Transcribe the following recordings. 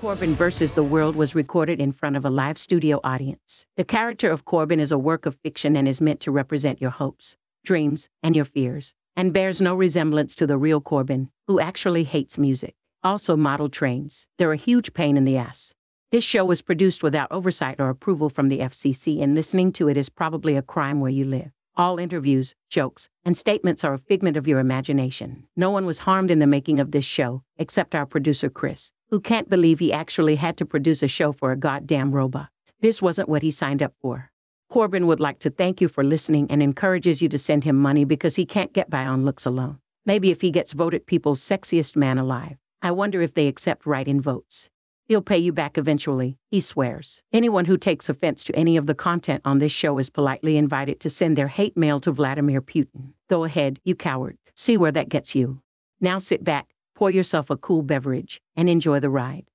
Corbin Versus the World was recorded in front of a live studio audience. The character of Corbin is a work of fiction and is meant to represent your hopes, dreams, and your fears, and bears no resemblance to the real Corbin, who actually hates music. Also, model trains. They're a huge pain in the ass. This show was produced without oversight or approval from the FCC, and listening to it is probably a crime where you live. All interviews, jokes, and statements are a figment of your imagination. No one was harmed in the making of this show, except our producer Chris, who can't believe he actually had to produce a show for a goddamn robot. This wasn't what he signed up for. Corbin would like to thank you for listening and encourages you to send him money because he can't get by on looks alone. Maybe if he gets voted people's sexiest man alive. I wonder if they accept write-in votes. He'll pay you back eventually, he swears. Anyone who takes offense to any of the content on this show is politely invited to send their hate mail to Vladimir Putin. Go ahead, you coward. See where that gets you. Now sit back, pour yourself a cool beverage, and enjoy the ride.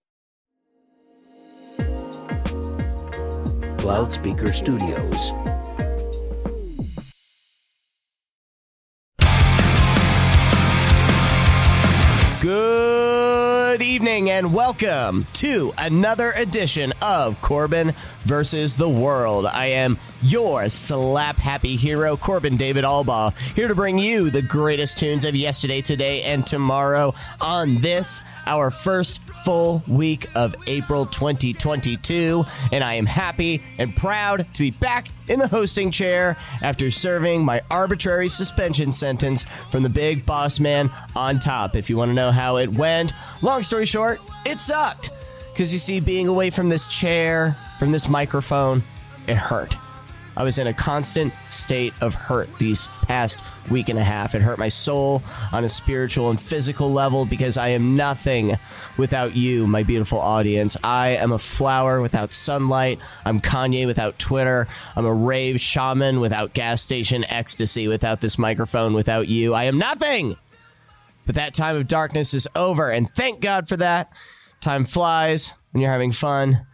Cloud Speaker Studios. Good evening and welcome to another edition of Corbin Versus the World. I am your slap-happy hero, Corbin David Albaugh, here to bring you the greatest tunes of yesterday, today, and tomorrow on this, our first full week of April 2022. And I am happy and proud to be back in the hosting chair after serving my arbitrary suspension sentence from the big boss man on top. If you want to know how it went, long story short, it sucked. Because you see, being away from this chair, from this microphone, it hurt. I was in a constant state of hurt these past week and a half. It hurt my soul on a spiritual and physical level because I am nothing without you, my beautiful audience. I am a flower without sunlight. I'm Kanye without Twitter. I'm a rave shaman without gas station ecstasy, without this microphone, without you. I am nothing! But that time of darkness is over, and thank God for that. Time flies when you're having fun.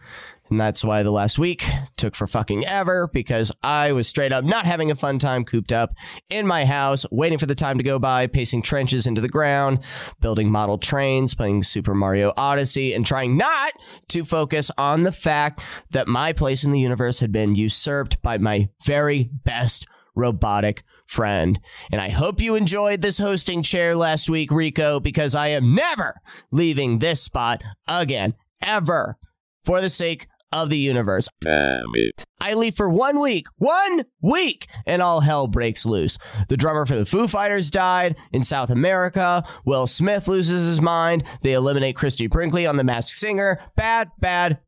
And that's why the last week took for fucking ever, because I was straight up not having a fun time, cooped up in my house, waiting for the time to go by, pacing trenches into the ground, building model trains, playing Super Mario Odyssey, and trying not to focus on the fact that my place in the universe had been usurped by my very best robotic friend. And I hope you enjoyed this hosting chair last week, Rico, because I am never leaving this spot again, ever, for the sake of the universe. Damn it. I leave for 1 week. 1 week! And all hell breaks loose. The drummer for the Foo Fighters died in South America. Will Smith loses his mind. They eliminate Christy Brinkley on The Masked Singer. Bad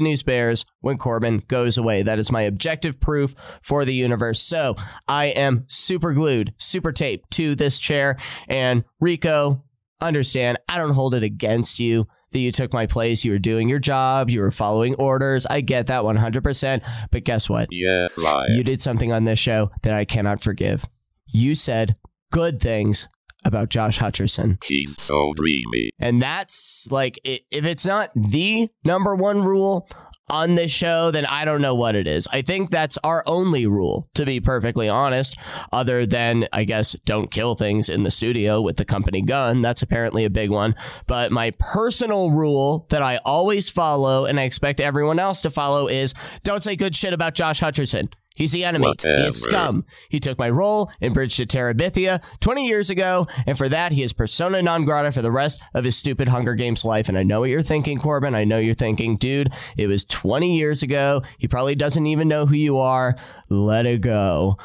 news bears when Corbin goes away. That is my objective proof for the universe. So I am super glued, super taped to this chair. And Rico, understand, I don't hold it against you that you took my place. You were doing your job. You were following orders. I get that 100%. But guess what? Yeah, right. You did something on this show that I cannot forgive. You said good things about Josh Hutcherson. He's so dreamy. And that's like, if it's not the number one rule on this show, then I don't know what it is. I think that's our only rule, to be perfectly honest, other than, I guess, don't kill things in the studio with the company gun. That's apparently a big one. But my personal rule that I always follow, and I expect everyone else to follow, is don't say good shit about Josh Hutcherson. He's the enemy. Whatever. He is scum. He took my role in Bridge to Terabithia 20 years ago, and for that, he is persona non grata for the rest of his stupid Hunger Games life. And I know what you're thinking, Corbin. I know you're thinking, dude, it was 20 years ago. He probably doesn't even know who you are. Let it go.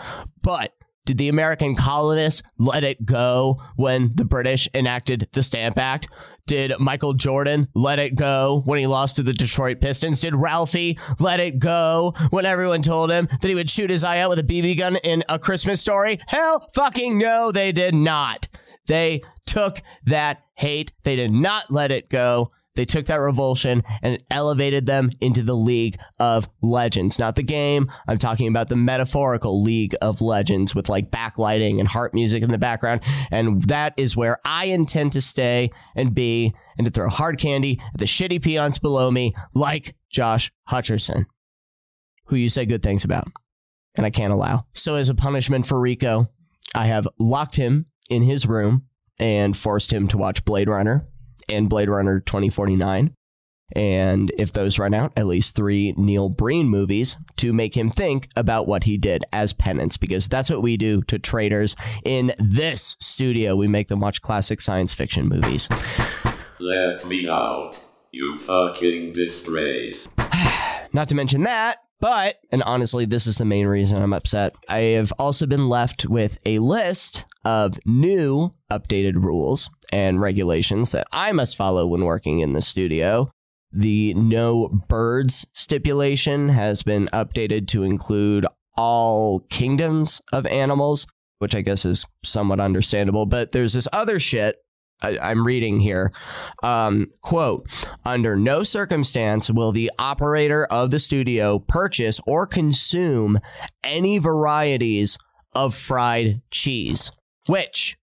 But did the American colonists let it go when the British enacted the Stamp Act? Did Michael Jordan let it go when he lost to the Detroit Pistons? Did Ralphie let it go when everyone told him that he would shoot his eye out with a BB gun in A Christmas Story? Hell fucking no, they did not. They took that hate. They did not let it go. They took that revulsion and elevated them into the League of Legends. Not the game. I'm talking about the metaphorical League of Legends with like backlighting and harp music in the background. And that is where I intend to stay and be, and to throw hard candy at the shitty peons below me like Josh Hutcherson, who you say good things about, and I can't allow. So as a punishment for Rico, I have locked him in his room and forced him to watch Blade Runner and Blade Runner 2049. And if those run out, at least 3 Neil Breen movies to make him think about what he did as penance, because that's what we do to traitors in this studio. We make them watch classic science fiction movies. Let me out, you fucking disgrace. Not to mention that, but, and honestly, this is the main reason I'm upset. I have also been left with a list of new updated rules and regulations that I must follow when working in the studio. The no birds stipulation has been updated to include all kingdoms of animals, which I guess is somewhat understandable. But there's this other shit I'm reading here. Quote, under no circumstance will the operator of the studio purchase or consume any varieties of fried cheese, which,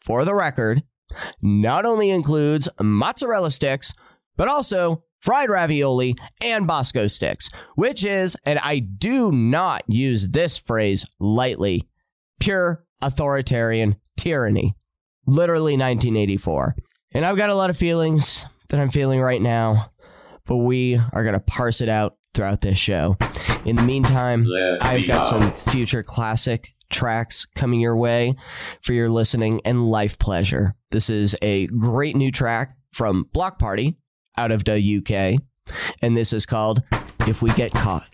for the record, not only includes mozzarella sticks, but also fried ravioli and Bosco sticks, which is, and I do not use this phrase lightly, pure authoritarian tyranny. Literally 1984. And I've got a lot of feelings that I'm feeling right now, but we are going to parse it out throughout this show. In the meantime, I've got some future classic tracks coming your way for your listening and life pleasure. This is a great new track from Bloc Party out of the UK, and this is called If We Get Caught.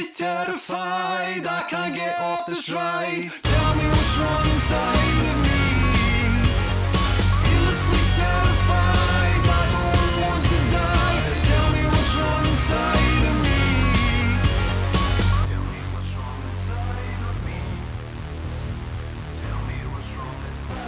really terrified. I can't get off this ride. Tell me what's wrong inside of me. Tell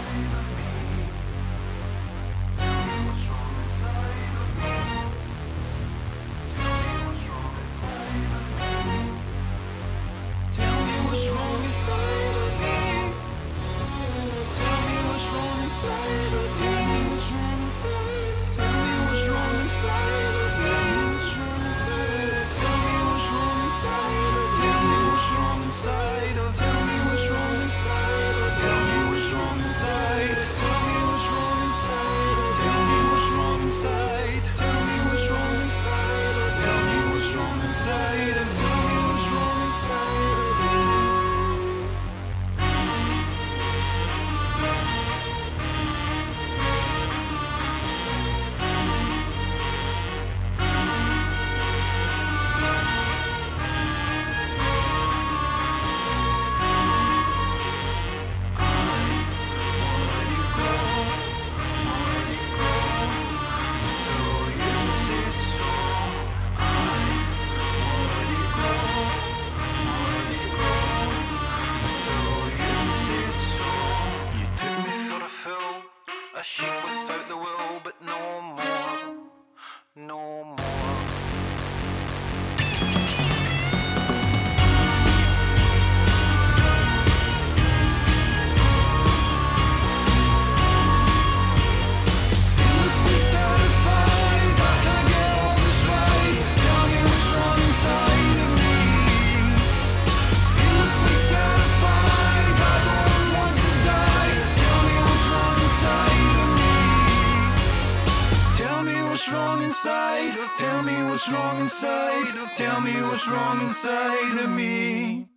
me what's wrong inside of me.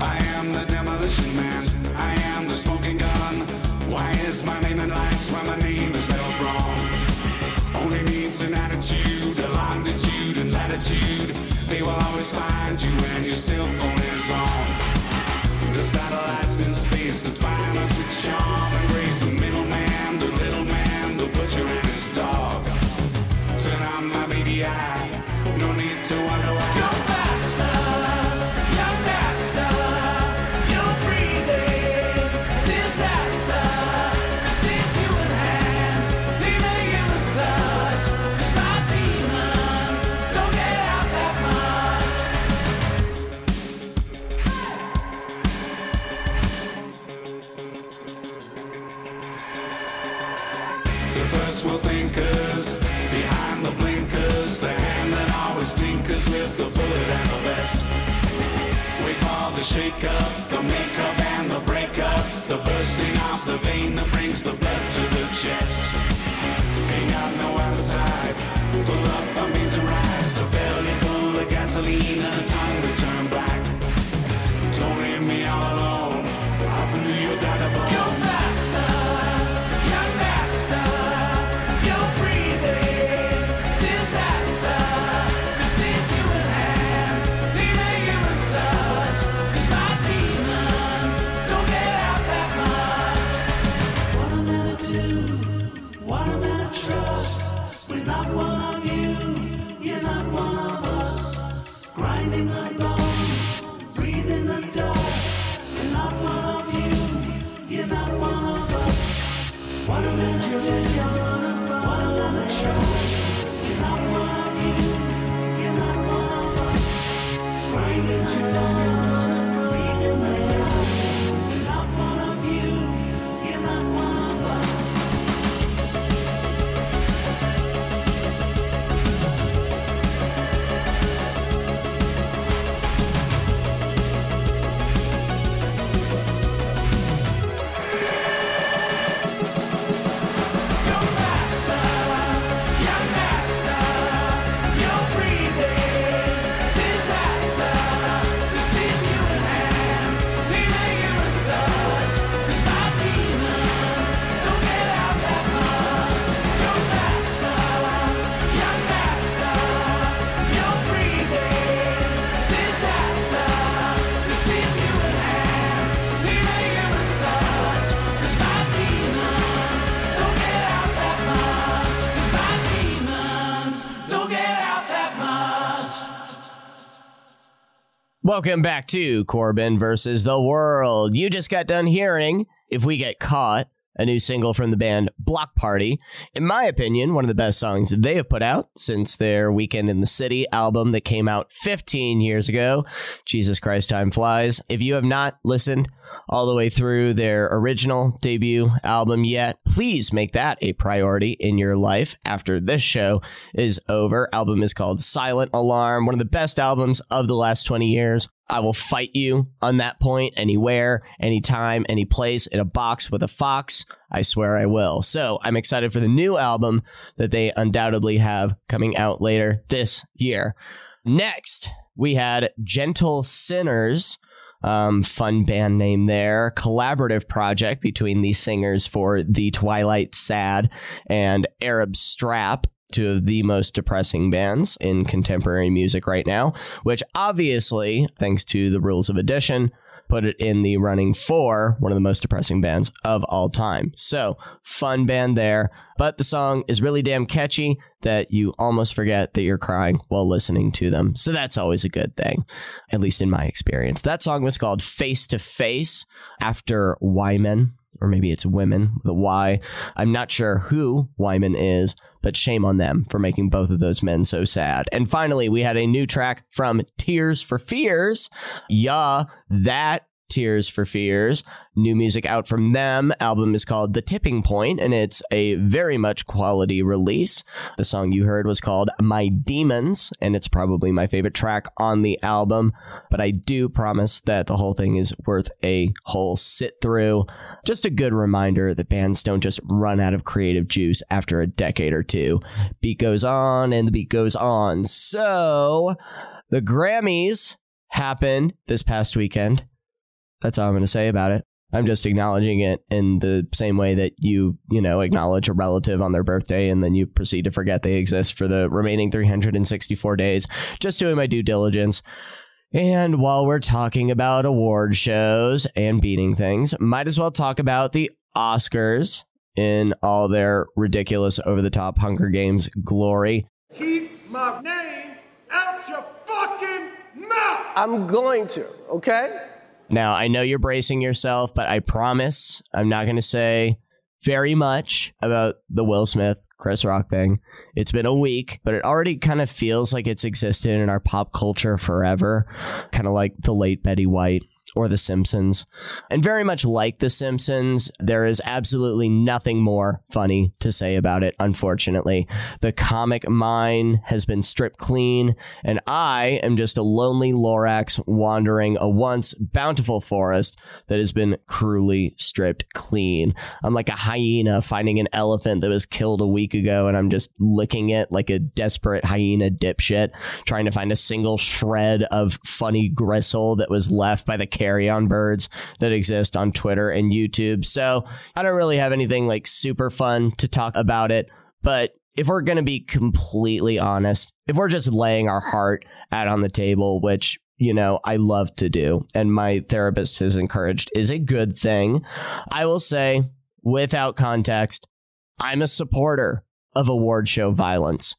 I am the demolition man. I am the smoking gun. Why is my name in lights when my name is spelled wrong? Only means an attitude, a longitude and latitude. They will always find you when your cell phone is on. The satellites in space, it's fine us with charm and grace. The middleman, the little man, the butcher and his dog. Turn on my baby eye, no need to wonder why. Go faster, young master, you're breathing disaster. This is human hands, leaving human touch. It's my demons, don't get out that much. Will thinkers behind the blinkers, the hand that always tinkers with the bullet and the vest. We call the shake-up, the make-up and the break-up, the bursting of the vein that brings the blood to the chest. Ain't got no appetite, full up of beans and rice, a belly full of gasoline and a tongue to turn black. Don't leave me all alone, I'll fill you down the bone. Go faster, young master. Not one of you, you're not one of us, grinding the bones. Welcome back to Corbin versus the World. You just got done hearing If We Get Caught, a new single from the band Bloc Party. In my opinion, one of the best songs they have put out since their Weekend in the City album that came out 15 years ago. Jesus Christ, time flies. If you have not listened all the way through their original debut album yet, please make that a priority in your life after this show is over. Album is called Silent Alarm, one of the best albums of the last 20 years. I will fight you on that point anywhere, anytime, any place, in a box with a fox. I swear I will. So I'm excited for the new album that they undoubtedly have coming out later this year. Next, we had Gentle Sinners. Fun band name there. Collaborative project between the singers for The Twilight Sad and Arab Strap, two of the most depressing bands in contemporary music right now, which obviously, thanks to the rules of addition, put it in the running for one of the most depressing bands of all time. So, fun band there, but the song is really damn catchy that you almost forget that you're crying while listening to them. So that's always a good thing, at least in my experience. That song was called Face to Face after Wyman, or maybe it's Women with a Y. I'm not sure who Wyman is, but shame on them for making both of those men so sad. And finally, we had a new track from Tears for Fears. Tears for Fears. New music out from them. Album is called The Tipping Point, and it's a very much quality release. The song you heard was called My Demons, and it's probably my favorite track on the album, but I do promise that the whole thing is worth a whole sit-through. Just a good reminder that bands don't just run out of creative juice after a decade or two. Beat goes on, and the beat goes on. So, the Grammys happened this past weekend. That's all I'm going to say about it. I'm just acknowledging it in the same way that you acknowledge a relative on their birthday and then you proceed to forget they exist for the remaining 364 days. Just doing my due diligence. And while we're talking about award shows and beating things, might as well talk about the Oscars in all their ridiculous over-the-top Hunger Games glory. Keep my name out your fucking mouth! I'm going to, okay? Now, I know you're bracing yourself, but I promise I'm not going to say very much about the Will Smith, Chris Rock thing. It's been a week, but it already kind of feels like it's existed in our pop culture forever, kind of like the late Betty White or The Simpsons. And very much like The Simpsons, there is absolutely nothing more funny to say about it, unfortunately. The comic mine has been stripped clean, and I am just a lonely Lorax wandering a once bountiful forest that has been cruelly stripped clean. I'm like a hyena finding an elephant that was killed a week ago, and I'm just licking it like a desperate hyena dipshit, trying to find a single shred of funny gristle that was left by the carry-on birds that exist on Twitter and YouTube. So I don't really have anything like super fun to talk about it. But if we're going to be completely honest, if we're just laying our heart out on the table, which, I love to do and my therapist has encouraged is a good thing, I will say without context, I'm a supporter of award show violence.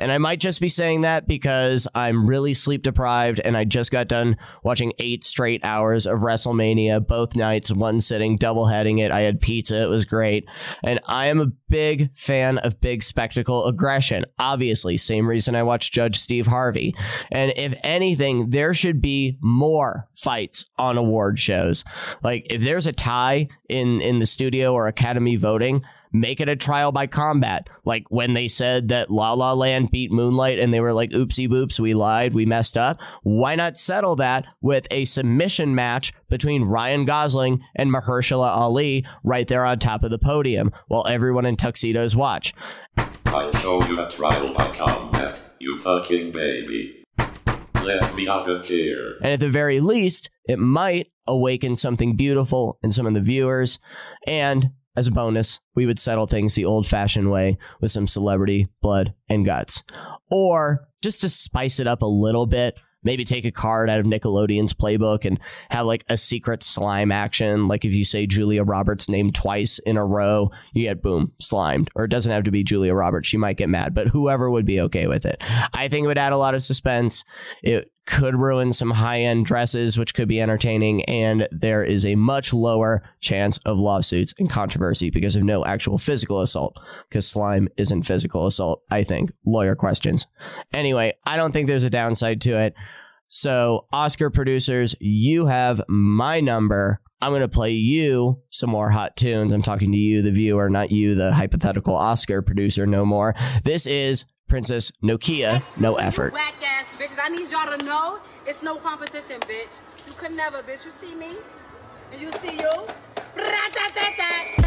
And I might just be saying that because I'm really sleep deprived and I just got done watching 8 straight hours of WrestleMania, both nights, one sitting, double heading it. I had pizza. It was great. And I am a big fan of big spectacle aggression. Obviously, same reason I watched Judge Steve Harvey. And if anything, there should be more fights on award shows. Like if there's a tie in the studio or Academy voting, make it a trial by combat. Like when they said that La La Land beat Moonlight and they were like, oopsie boops, we lied, we messed up. Why not settle that with a submission match between Ryan Gosling and Mahershala Ali right there on top of the podium while everyone in tuxedos watch? I'll show you a trial by combat, you fucking baby. Let me out of here. And at the very least, it might awaken something beautiful in some of the viewers. And as a bonus, we would settle things the old-fashioned way with some celebrity blood and guts. Or, just to spice it up a little bit, maybe take a card out of Nickelodeon's playbook and have like a secret slime action. Like if you say Julia Roberts' name twice in a row, you get, boom, slimed. Or it doesn't have to be Julia Roberts. She might get mad, but whoever would be okay with it. I think it would add a lot of suspense. It could ruin some high-end dresses, which could be entertaining, and there is a much lower chance of lawsuits and controversy because of no actual physical assault, because slime isn't physical assault, I think. Lawyer questions. Anyway, I don't think there's a downside to it. So, Oscar producers, you have my number. I'm going to play you some more hot tunes. I'm talking to you, the viewer, not you, the hypothetical Oscar producer, no more. This is Princess Nokia, No Effort. Whack ass bitches. I need y'all to know it's no competition, bitch. You could never, bitch. You see me? And you see you? Ra-da-da-da.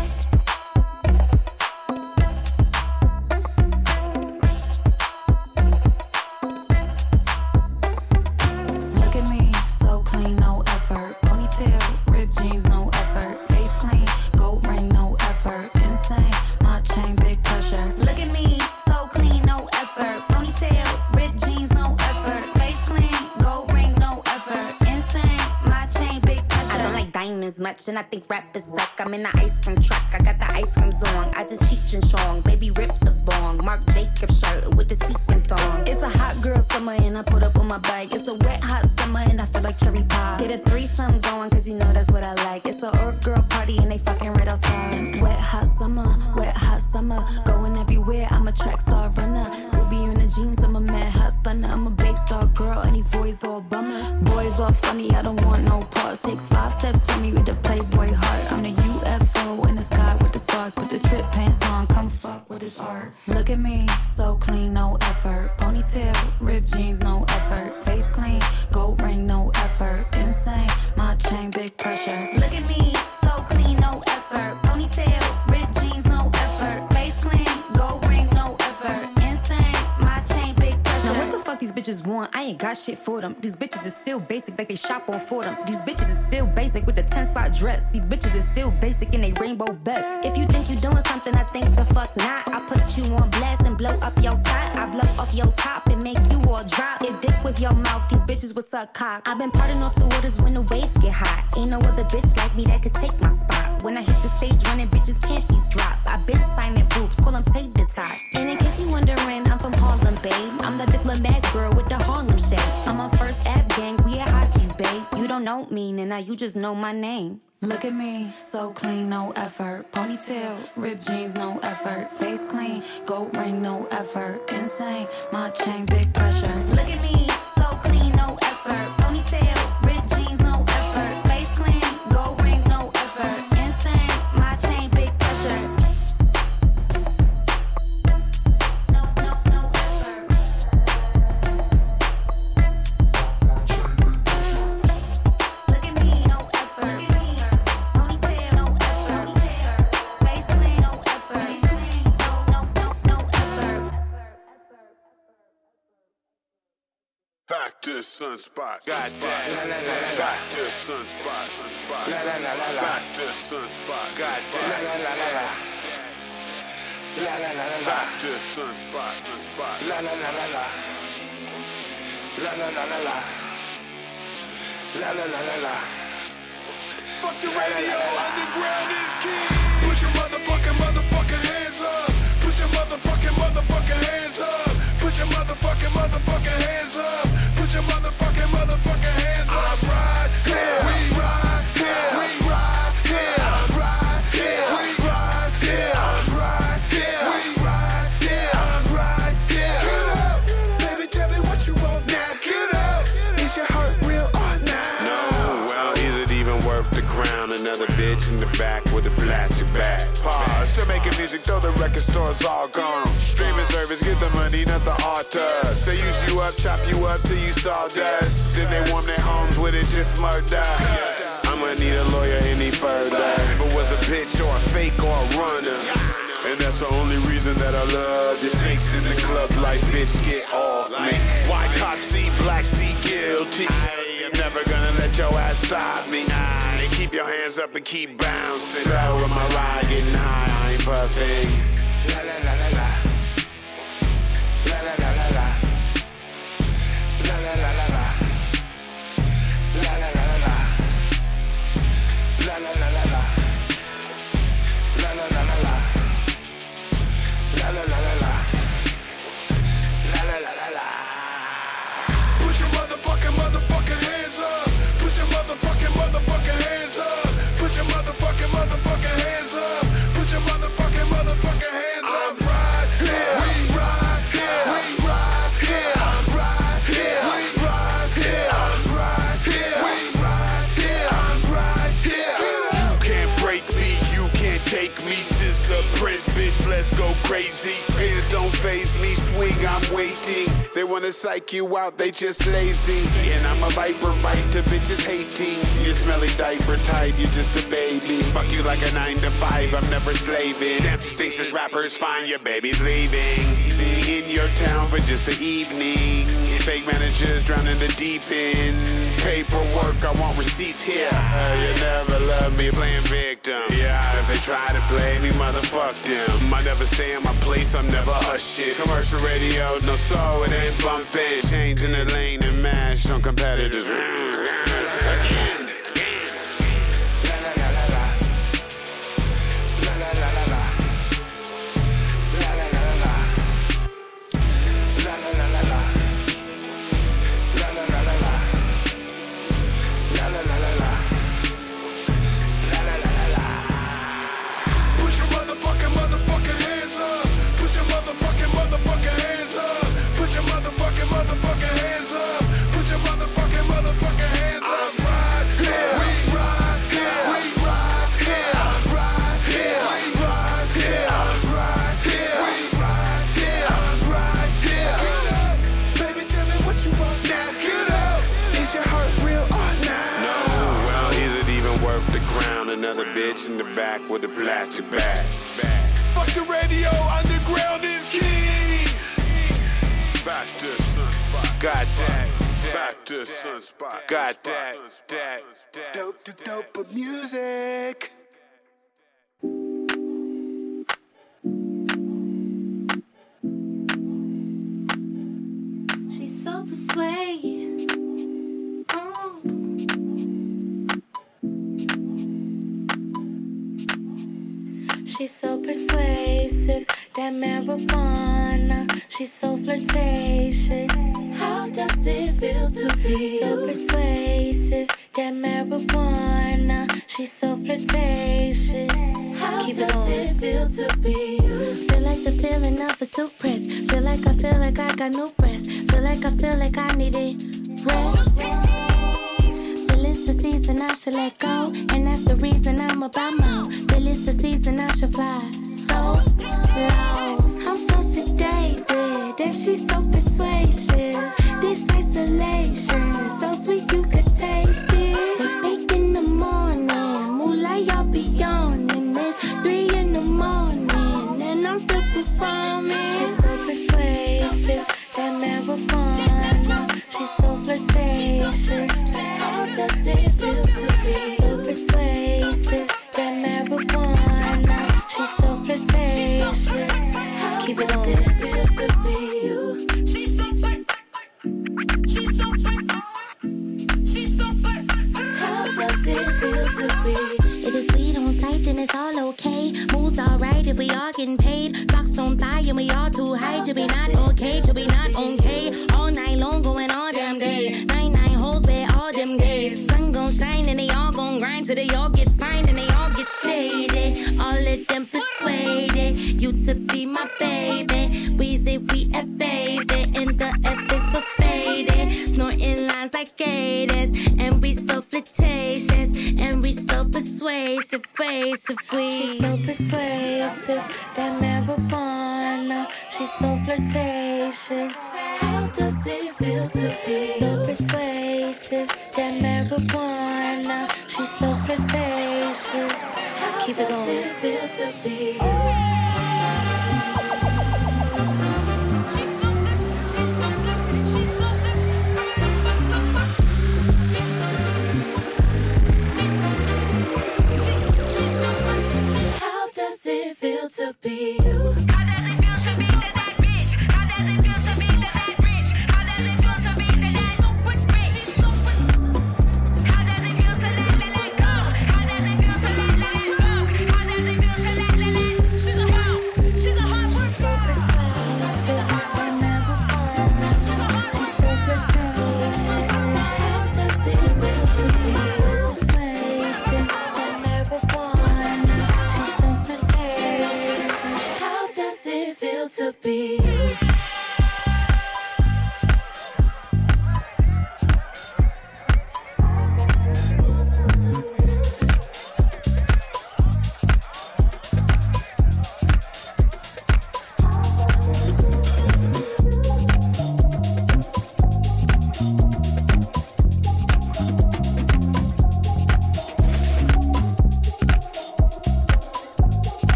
Much and I think rap is suck. I'm in the ice cream truck. I got the ice cream song. I just cheat and strong. Baby ripped the bong. Mark Jacobs shirt with the sequin thong. It's a hot girl summer and I put up on my bike. It's a wet hot summer and I feel like cherry pie. Get a threesome going cause you know that's what I like. It's a Earth girl party and they fucking red outside. Wet hot summer, wet hot summer. Going everywhere, I'm a track star runner. Still be in the jeans, I'm a mad hot stunner. I'm a babe star girl and these boys all bummers. Boys all funny, I don't want no parts. 6'5" steps from me with the Playboy heart. I'm the UFO in the sky with the stars. Put the trip pants on, come fuck with this art. Look at me, so clean, no effort. Ponytail, ripped jeans, no effort. Face clean, gold ring, no effort. Insane, my chain, big pressure. Look at me, so clean, no effort. Ponytail, ripped jeans, no effort. Face clean, gold ring, no effort. Insane, my chain, big pressure. Now what the fuck these bitches want? I ain't got shit for them. These bitches is still basic like they shop on Fordham. These bitches is still basic with the 10-spot dress. These bitches is still basic in they rainbow vest. If you think you doing something, I think the fuck not. I put you on blast and blow up your spot. I blow off your top and make you all drop. If dick was your mouth, these bitches would suck cock. I've been parting off the waters when the waves get hot. Ain't no other bitch like me that could take my spot. When I hit the stage running, bitches panties drop. I've been signing groups, call them paid the top. And in case you wondering, I'm from Harlem, babe. I'm the diplomat girl with the Harlem shade. I'm on First Ave gang, we at Haji's, babe. You don't know me, Nana, you just know my name. Look at me, so clean, no effort. Ponytail, ripped jeans, no effort. Face clean, gold ring, no effort. Insane, my chain, big pressure. Look at me, so clean, no effort. Ponytail, ripped jeans, no effort. Face clean, gold ring, no effort. Insane, my chain, big pressure. Sunspot, goddamn. Back to sunspot, sunspot. Back to sunspot, goddamn. Back to sunspot, sunspot. La la la la la. La la la la la. La la la la la. Fuck the radio, underground is king. Put your motherfucking, motherfucking hands up. Put your motherfucking, motherfucking hands up. Put your motherfucking, motherfucking hands up. Put your motherfucking, motherfucking hands up. I ride here, we ride here, we ride here. I ride here, we ride here. I ride here, we ride here. I ride here. Get up, baby, tell me what you want now. Get up, is your heart real or not? No, well, is it even worth the crown? Another bitch in the back with a plastic bag. Pause, still making music, though the record store's all gone. Streaming service, get the money, not the artists. They use you up, chop you up till you sawdust. Then they warm their homes with it, just murder. I'ma need a lawyer any further. If it was a bitch or a fake or a runner. And that's the only reason that I love you. Snakes in the club like, bitch, get off me. White cop see, black see, guilty. I am never gonna let your ass stop me. And keep your hands up and keep bouncing. Slow with my ride, getting high, I ain't perfect. La la la la la. La la la la la. La la la la la. La la la la la. La la la la la. La la la la la. La la la la la. La la la la la. Put your motherfucking What's up, Prince, bitch, let's go crazy. Fears don't faze me, swing, I'm waiting. They wanna psych you out, they just lazy. And I'm a viper, right to bitches hating. You smelly diaper tight, you just a baby. Fuck you like a 9 to 5, I'm never slaving. Dempsey thinks this rapper's fine, your baby's leaving. In your town for just the evening. Fake managers drown in the deep end. Paperwork, I want receipts here. You never love me, playing victim. Yeah, if they try to play me, motherfuck them. I never stay in my place, I'm never hushing. Commercial radio, no soul, it ain't bumping. Changing the lane and mash on competitors. Again. Another bitch in the back with a plastic bag. Fuck the radio, underground is king. Back to Sunspot. Got that. Back to Sunspot. Got that. Dope to dope of music. She's so persuaded. She's so persuasive, that marijuana. She's so flirtatious. How does it feel to be so persuasive? That marijuana. She's so flirtatious. How does it feel to be you? Feel like the feeling of a suppress. Feel like I got no breath. Feel like I needed rest. Feel it's the season I should let go, and that's the reason I'm about now. It's the season I should fly so low. I'm so sedated and she's so persuasive. This isolation, so sweet you could taste it. We're big in the morning, moonlight, y'all be yawning. It's 3 a.m. and I'm still performing. She's so persuasive, that marijuana. She's so flirtatious. How does it feel to be so persuasive? That marijuana, she's so flirtatious. How keep it on. It feel to be you? She's so fun. She's so fun. She's so fun. How does it feel to be? If it's weed on sight, then it's all okay. Mood's alright if we all getting paid. Socks on thigh and we all too high to be not okay, to be not okay. All night long going all damn day. 9 holes bed all them days. Sun gon' shine and they all gon' grind till they all get fined and they shaded, all of them persuaded you to be my baby. Weezy, we a baby, and the F is for faded. Snorting lines like gators, and we so flirtatious, and we so persuasive, She's so persuasive, that marijuana. She's so flirtatious. How does it feel to be so persuasive, that marijuana? She's so flirtatious. Keep it on. How does it feel to be? How does it feel to be you? How does it feel to be that bitch? How does it feel to be that rich? How does it feel to be that rich? How does it feel to let go? How does it feel to let go? How does it feel to let go?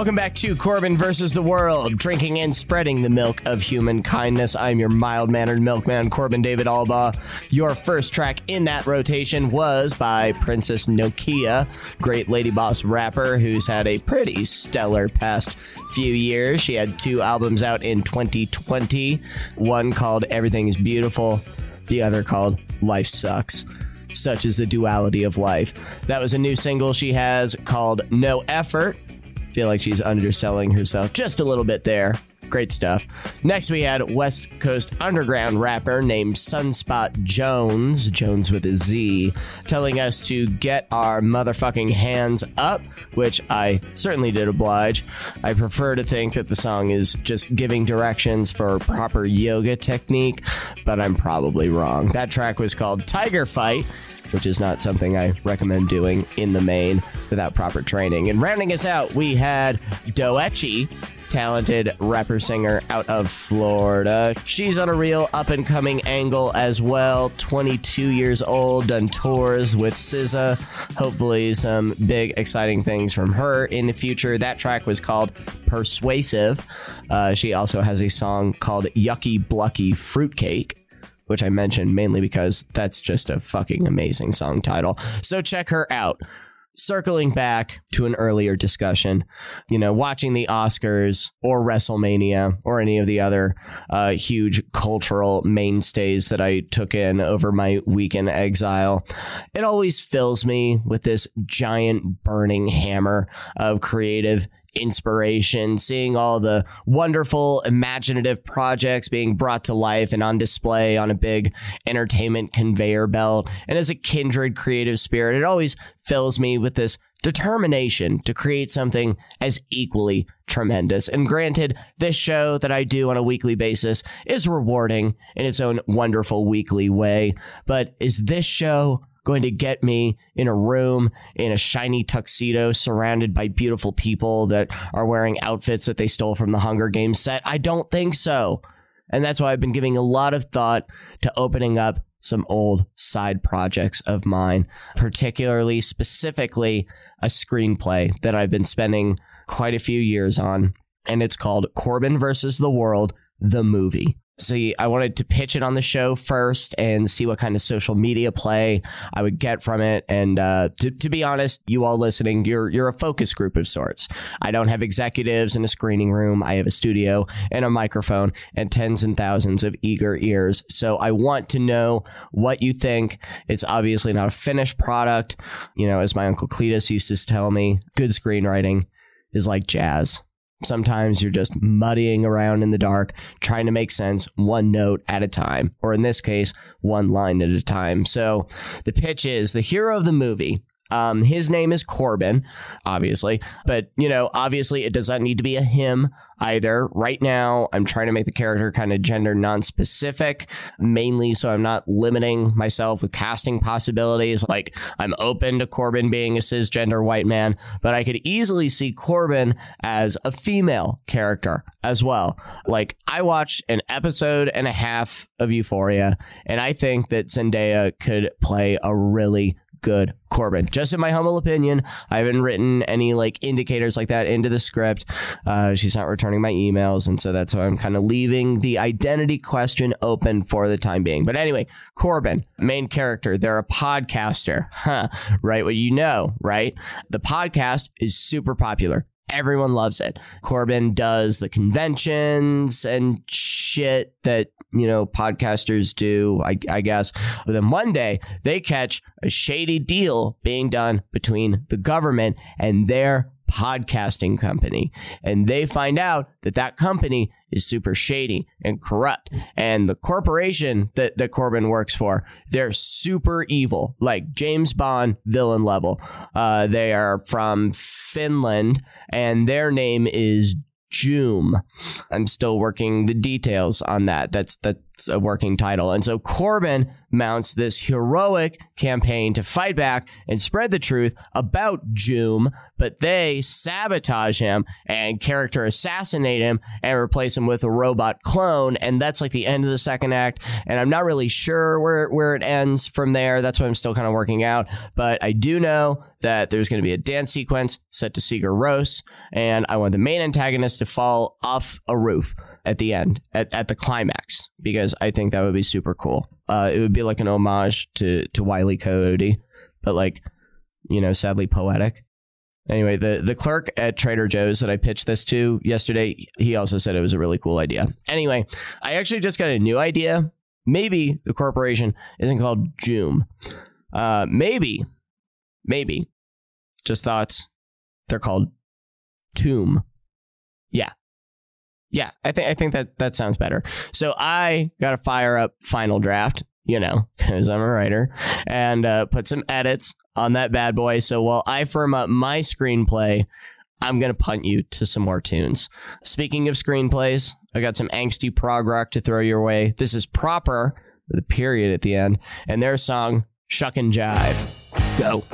Welcome back to Corbin versus the World, drinking and spreading the milk of human kindness. I'm your mild-mannered milkman, Corbin David Albaugh. Your first track in that rotation was by Princess Nokia, great lady boss rapper who's had a pretty stellar past few years. She had 2 albums out in 2020, one called Everything is Beautiful, the other called Life Sucks. Such is the duality of life. That was a new single she has called No Effort. Feel like she's underselling herself just a little bit there. Great stuff. Next, we had West Coast underground rapper named Sunspot Jones, Jones with a Z, telling us to get our motherfucking hands up, which I certainly did oblige. I prefer to think that the song is just giving directions for proper yoga technique, but I'm probably wrong. That track was called Tiger Fight, which is not something I recommend doing in the main without proper training. And rounding us out, we had Doechi, talented rapper-singer out of Florida. She's on a real up-and-coming angle as well, 22 years old, done tours with SZA. Hopefully some big, exciting things from her in the future. That track was called Persuasive. She also has a song called Yucky Blucky Fruitcake, which I mentioned mainly because that's just a fucking amazing song title. So check her out. Circling back to an earlier discussion, you know, watching the Oscars or WrestleMania or any of the other huge cultural mainstays that I took in over my weekend exile, it always fills me with this giant burning hammer of creative inspiration, seeing all the wonderful imaginative projects being brought to life and on display on a big entertainment conveyor belt. And as a kindred creative spirit, it always fills me with this determination to create something as equally tremendous. And granted, this show that I do on a weekly basis is rewarding in its own wonderful weekly way, but is this show going to get me in a room in a shiny tuxedo surrounded by beautiful people that are wearing outfits that they stole from the Hunger Games set? I don't think so. And that's why I've been giving a lot of thought to opening up some old side projects of mine, particularly, specifically, a screenplay that I've been spending quite a few years on. And it's called Corbin versus the World, the movie. See, I wanted to pitch it on the show first and see what kind of social media play I would get from it. And to be honest, you all listening, you're a focus group of sorts. I don't have executives in a screening room. I have a studio and a microphone and tens and thousands of eager ears. So I want to know what you think. It's obviously not a finished product. You know, as my Uncle Cletus used to tell me, good screenwriting is like jazz. Sometimes you're just muddying around in the dark, trying to make sense one note at a time, or in this case, one line at a time. So the pitch is the hero of the movie. His name is Corbin, obviously, but, you know, obviously it does not need to be a him either. Right now, I'm trying to make the character kind of gender non-specific, mainly so I'm not limiting myself with casting possibilities. Like, I'm open to Corbin being a cisgender white man, but I could easily see Corbin as a female character as well. Like, I watched an episode and a half of Euphoria, and I think that Zendaya could play a really good Corbin. Just in my humble opinion, I haven't written any like indicators like that into the script. She's not returning my emails, and so that's why I'm kind of leaving the identity question open for the time being. But anyway, Corbin, main character, they're a podcaster. Right? Well, you know, right? The podcast is super popular. Everyone loves it. Corbin does the conventions and shit that, you know, podcasters do, I guess. But then one day they catch a shady deal being done between the government and their podcasting company. And they find out that that company is super shady and corrupt. And the corporation that Corbin works for, they're super evil, like James Bond villain level. They are from Finland, and their name is Joom. I'm still working the details on that. That's a working title. And so Corbin mounts this heroic campaign to fight back and spread the truth about Joom, but they sabotage him and character assassinate him and replace him with a robot clone. And that's like the end of the second act. And I'm not really sure where it ends from there. That's what I'm still kind of working out. But I do know that there's going to be a dance sequence set to Sigur Rós, and I want the main antagonist to fall off a roof at the end, at the climax, because I think that would be super cool. It would be like an homage to Wile E. Coyote, but like, you know, sadly poetic. Anyway, the clerk at Trader Joe's that I pitched this to yesterday, he also said it was a really cool idea. Anyway, I actually just got a new idea. Maybe the corporation isn't called Joom. Maybe. Just thoughts. They're called Tomb. Yeah. Yeah, I think that sounds better. So I got to fire up Final Draft, you know, because I'm a writer, and put some edits on that bad boy. So while I firm up my screenplay, I'm going to punt you to some more tunes. Speaking of screenplays, I got some angsty prog rock to throw your way. This is Proper, with a period at the end, and their song, Shuck and Jive. Go.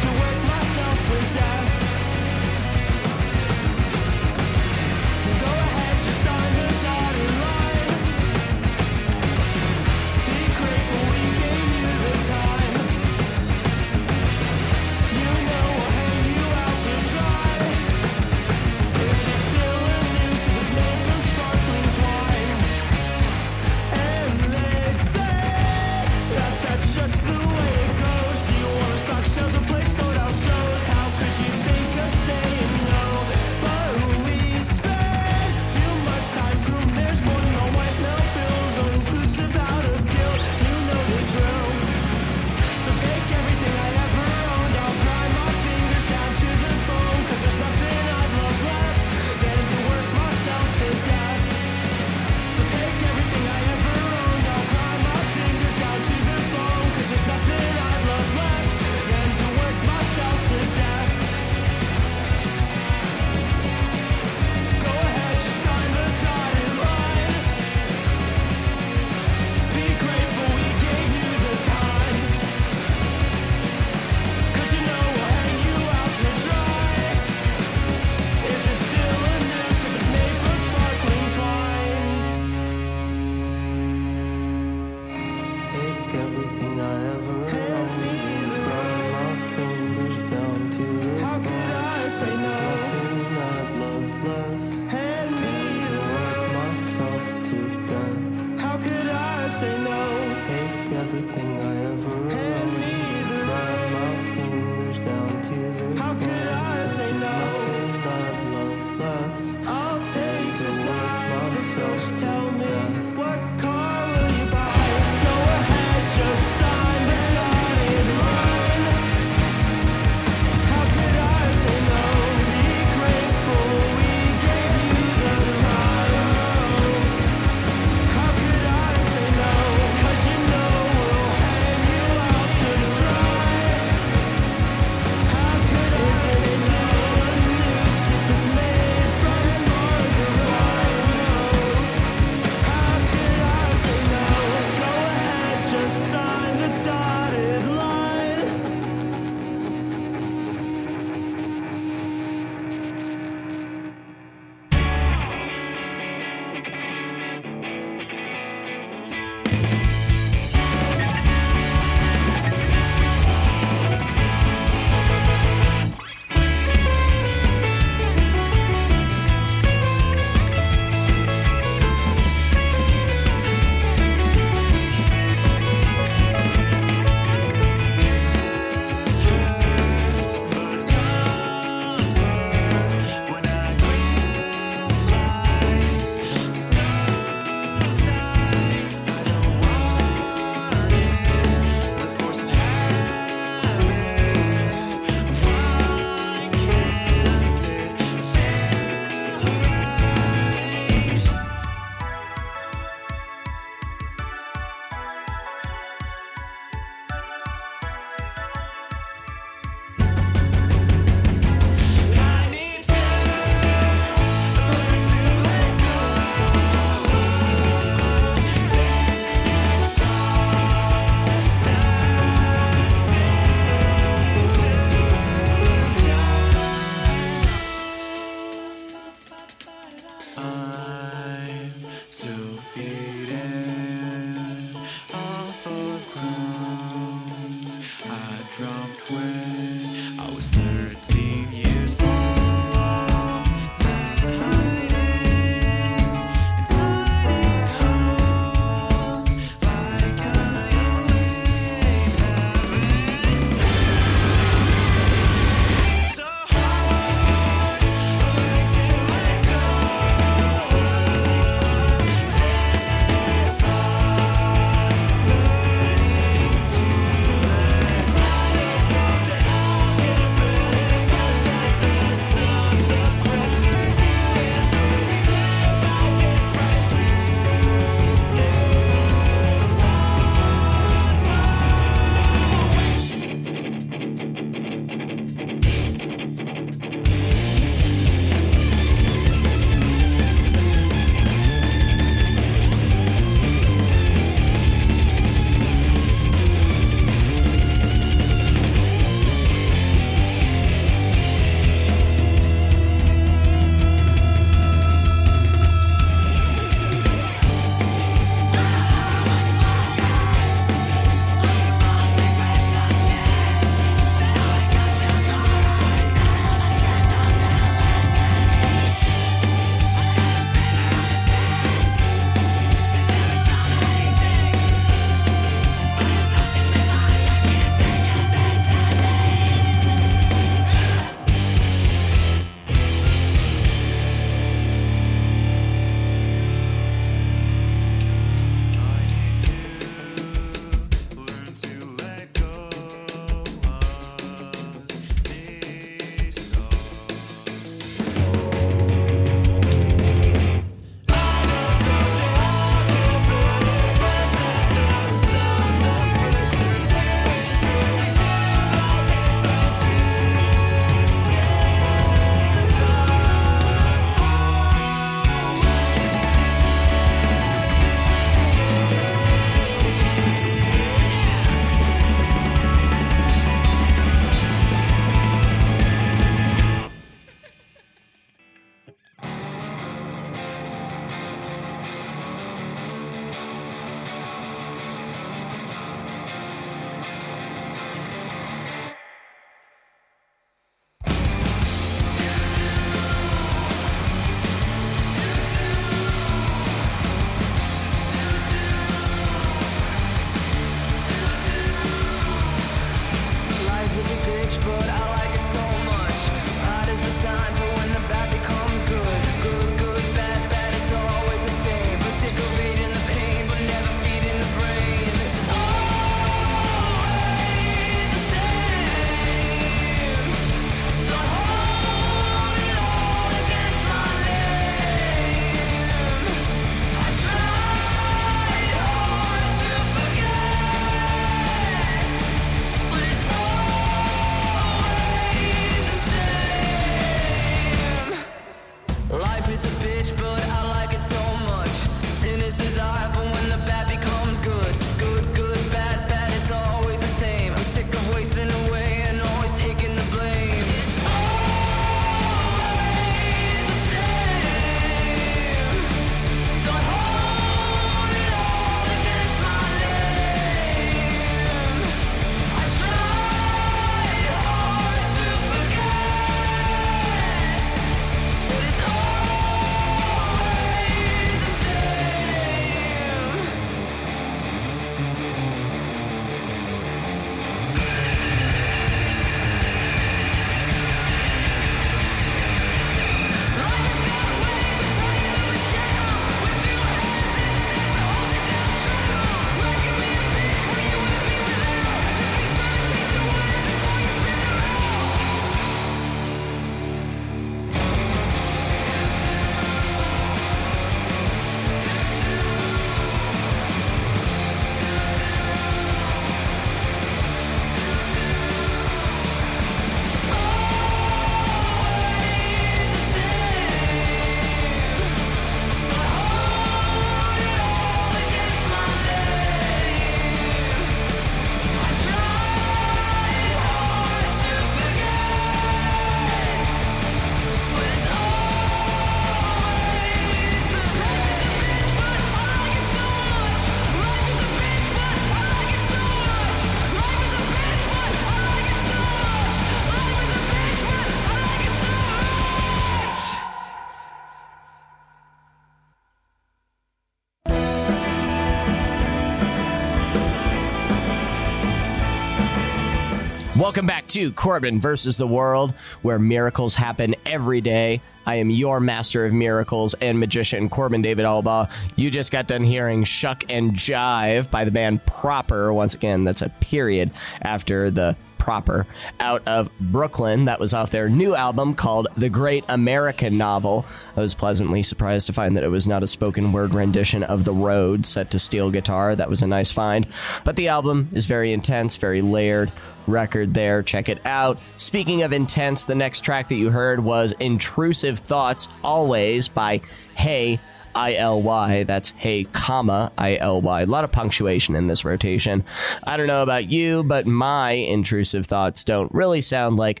Welcome back to Corbin versus the World, where miracles happen every day. I am your master of miracles and magician, Corbin David Albaugh. You just got done hearing Shuck and Jive by the band Proper. Once again, that's a period after the Proper, out of Brooklyn. That was off their new album called The Great American Novel. I was pleasantly surprised to find that it was not a spoken word rendition of The Road set to steel guitar. That was a nice find. But the album is very intense, very layered record there. Check it out. Speaking of intense, the next track that you heard was Intrusive Thoughts Always by Hey, I-L-Y. That's Hey, comma, I-L-Y. A lot of punctuation in this rotation. I don't know about you, but my intrusive thoughts don't really sound like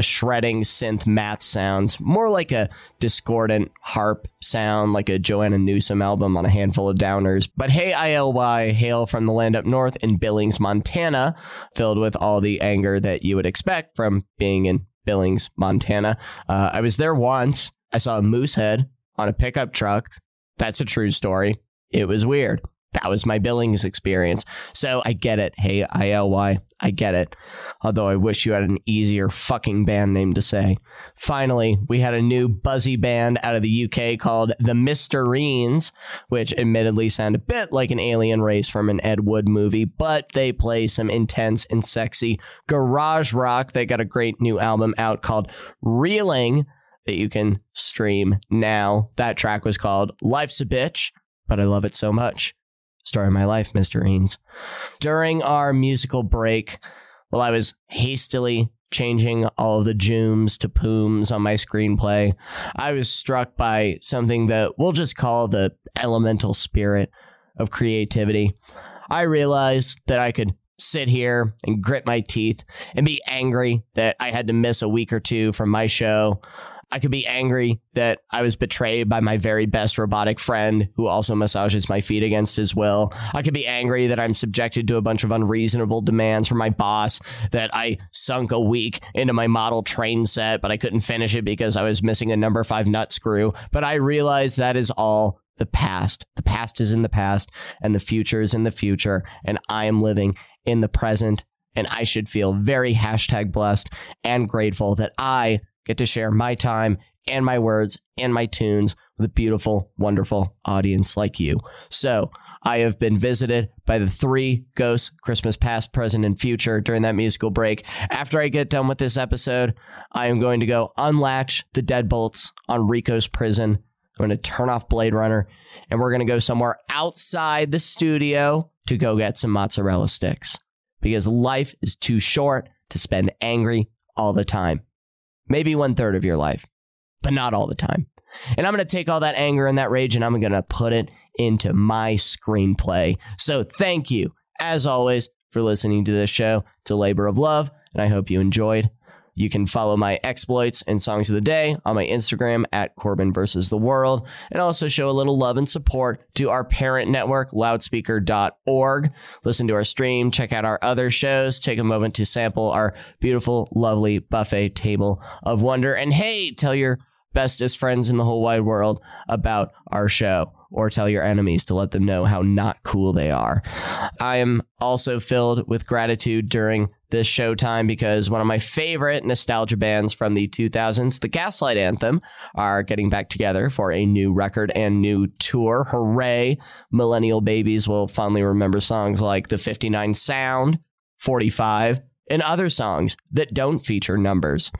shredding synth mat sounds. More like a discordant harp sound, like a Joanna Newsom album on a handful of downers. But Hey, I-L-Y hail from the land up north in Billings, Montana, filled with all the anger that you would expect from being in Billings, Montana. I was there once. I saw a moose head on a pickup truck. That's a true story. It was weird. That was my Billings experience. So I get it. Hey, I-L-Y. I get it. Although I wish you had an easier fucking band name to say. Finally, we had a new buzzy band out of the UK called The Mystereens, which admittedly sound a bit like an alien race from an Ed Wood movie, but they play some intense and sexy garage rock. They got a great new album out called Reeling that you can stream now. That track was called Life's a Bitch, but I love it so much. Story of my life, Mr. Eanes. During our musical break, while I was hastily changing all of the jooms to pooms on my screenplay, I was struck by something that we'll just call the elemental spirit of creativity. I realized that I could sit here and grit my teeth and be angry that I had to miss a week or two from my show. I could be angry that I was betrayed by my very best robotic friend who also massages my feet against his will. I could be angry that I'm subjected to a bunch of unreasonable demands from my boss, that I sunk a week into my model train set, but I couldn't finish it because I was missing a number 5 nut screw. But I realized that is all the past. The past is in the past, and the future is in the future, and I am living in the present, and I should feel very #blessed and grateful that I get to share my time and my words and my tunes with a beautiful, wonderful audience like you. So I have been visited by the three ghosts, Christmas past, present, and future during that musical break. After I get done with this episode, I am going to go unlatch the deadbolts on Rico's prison. I'm going to turn off Blade Runner, and we're going to go somewhere outside the studio to go get some mozzarella sticks, because life is too short to spend angry all the time. Maybe 1/3 of your life, but not all the time. And I'm going to take all that anger and that rage, and I'm going to put it into my screenplay. So thank you, as always, for listening to this show. It's a labor of love, and I hope you enjoyed. You can follow my exploits and songs of the day on my Instagram at Corbin versus the World, and also show a little love and support to our parent network, loudspeaker.org. Listen to our stream, check out our other shows, take a moment to sample our beautiful, lovely buffet table of wonder, and hey, tell your bestest friends in the whole wide world about our show, or tell your enemies to let them know how not cool they are. I am also filled with gratitude during this showtime because one of my favorite nostalgia bands from the 2000s, the Gaslight Anthem, are getting back together for a new record and new tour. Hooray! Millennial babies will fondly remember songs like The 59 Sound, 45, and other songs that don't feature numbers.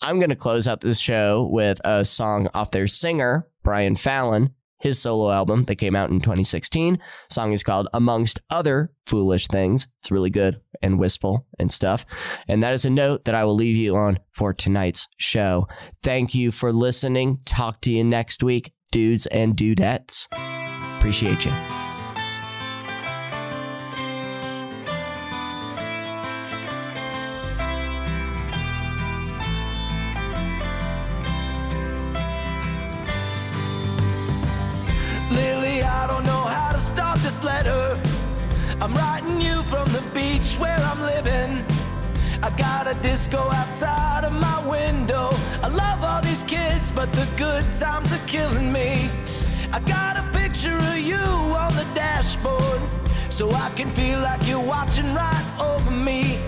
I'm going to close out this show with a song off their singer, Brian Fallon, his solo album that came out in 2016. The song is called Amongst Other Foolish Things. It's really good and wistful and stuff. And that is a note that I will leave you on for tonight's show. Thank you for listening. Talk to you next week, dudes and dudettes. Appreciate you. Letter. I'm writing you from the beach where I'm living. I got a disco outside of my window. I love all these kids, but the good times are killing me. I got a picture of you on the dashboard, so I can feel like you're watching right over me.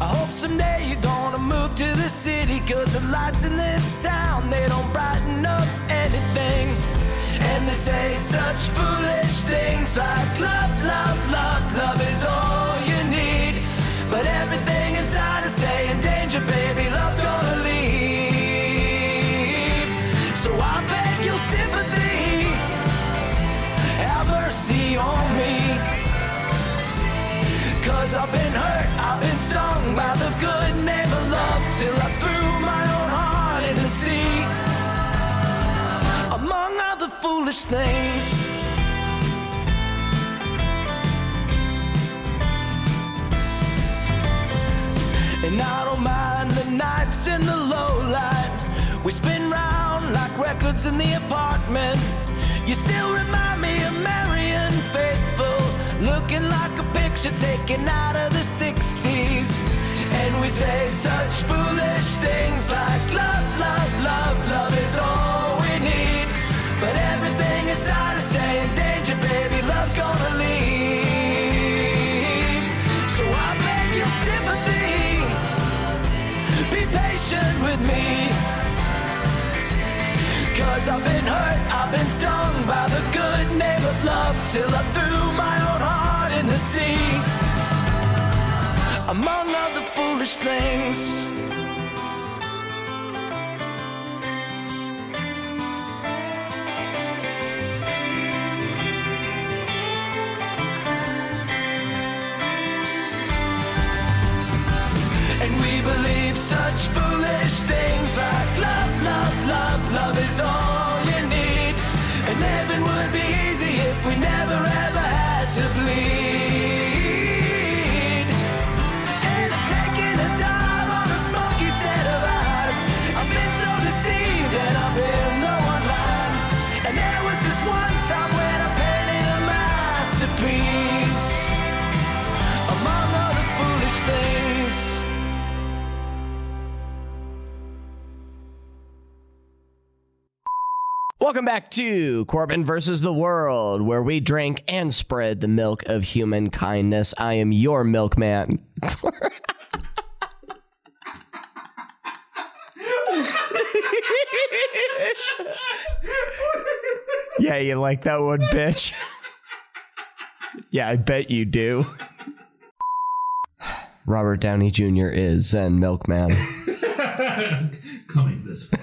I hope someday you're gonna move to the city, cause the lights in this town, they don't brighten up anything. And they say such foolish things like love, love, love, love is all you need. But everything inside is saying danger, baby, love's gonna leave. So I beg your sympathy, have mercy on me. Cause I've been hurt, I've been stung by the good neighbor love, till I threw my own heart in the sea, among other foolish things. And I don't mind the nights in the low light, we spin round like records in the apartment. You still remind me of Marian Faithful, looking like a picture taken out of the 60s. And we say such foolish things like love, love, love, love is all we need. But everything inside is saying danger, baby, love's gonna leave. So I beg your sympathy, be patient with me. Cause I've been hurt, I've been stung by the good name of love, till I threw my own heart in the sea, among other foolish things. And we believe such foolish things like love, love, love, love is all you need. And heaven would be easy if we never ever had to bleed. And I'm taking a dive on a smoky set of eyes, I've been so deceived and I've been no one line. And there was this one time when I painted a masterpiece, among other foolish things. Welcome back to Corbin versus the World, where we drink and spread the milk of human kindness. I am your milkman. Yeah, you like that one, bitch? Yeah, I bet you do. Robert Downey Jr. is Zen Milkman. Coming this way.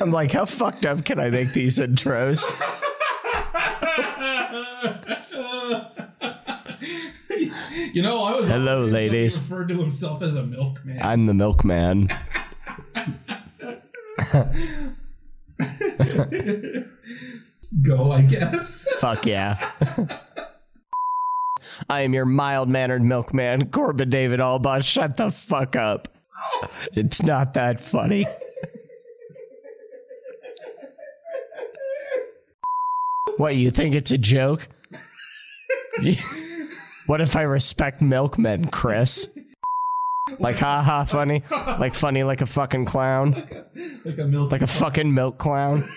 I'm like, how fucked up can I make these intros? You know, I was hello, ladies. He referred to himself as a milkman. I'm the milkman. Go, I guess. Fuck yeah. I am your mild-mannered milkman, Corbin David Albaugh. Shut the fuck up. It's not that funny. What, you think it's a joke? What if I respect milkmen, Chris? Like, haha, funny like a fucking clown? Like a fucking milk clown?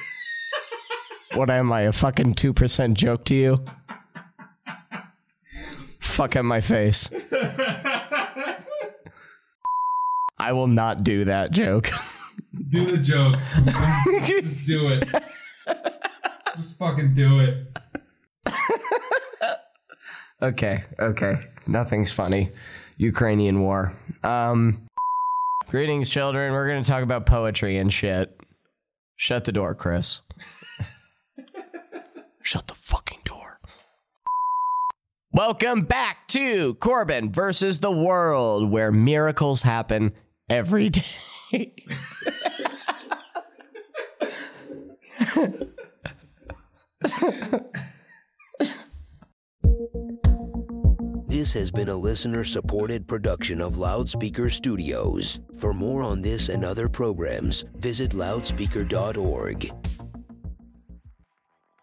What am I, a fucking 2% joke to you? Fuck in my face. I will not do that joke. Do the joke. Just do it. Just fucking do it. Okay. Nothing's funny. Ukrainian war. Greetings, children. We're going to talk about poetry and shit. Shut the door, Chris. Shut the fucking door. Welcome back to Corbin versus the World, where miracles happen every day. This has been a listener-supported production of Loud Speaker Studios. For more on this and other programs, visit loudspeaker.org.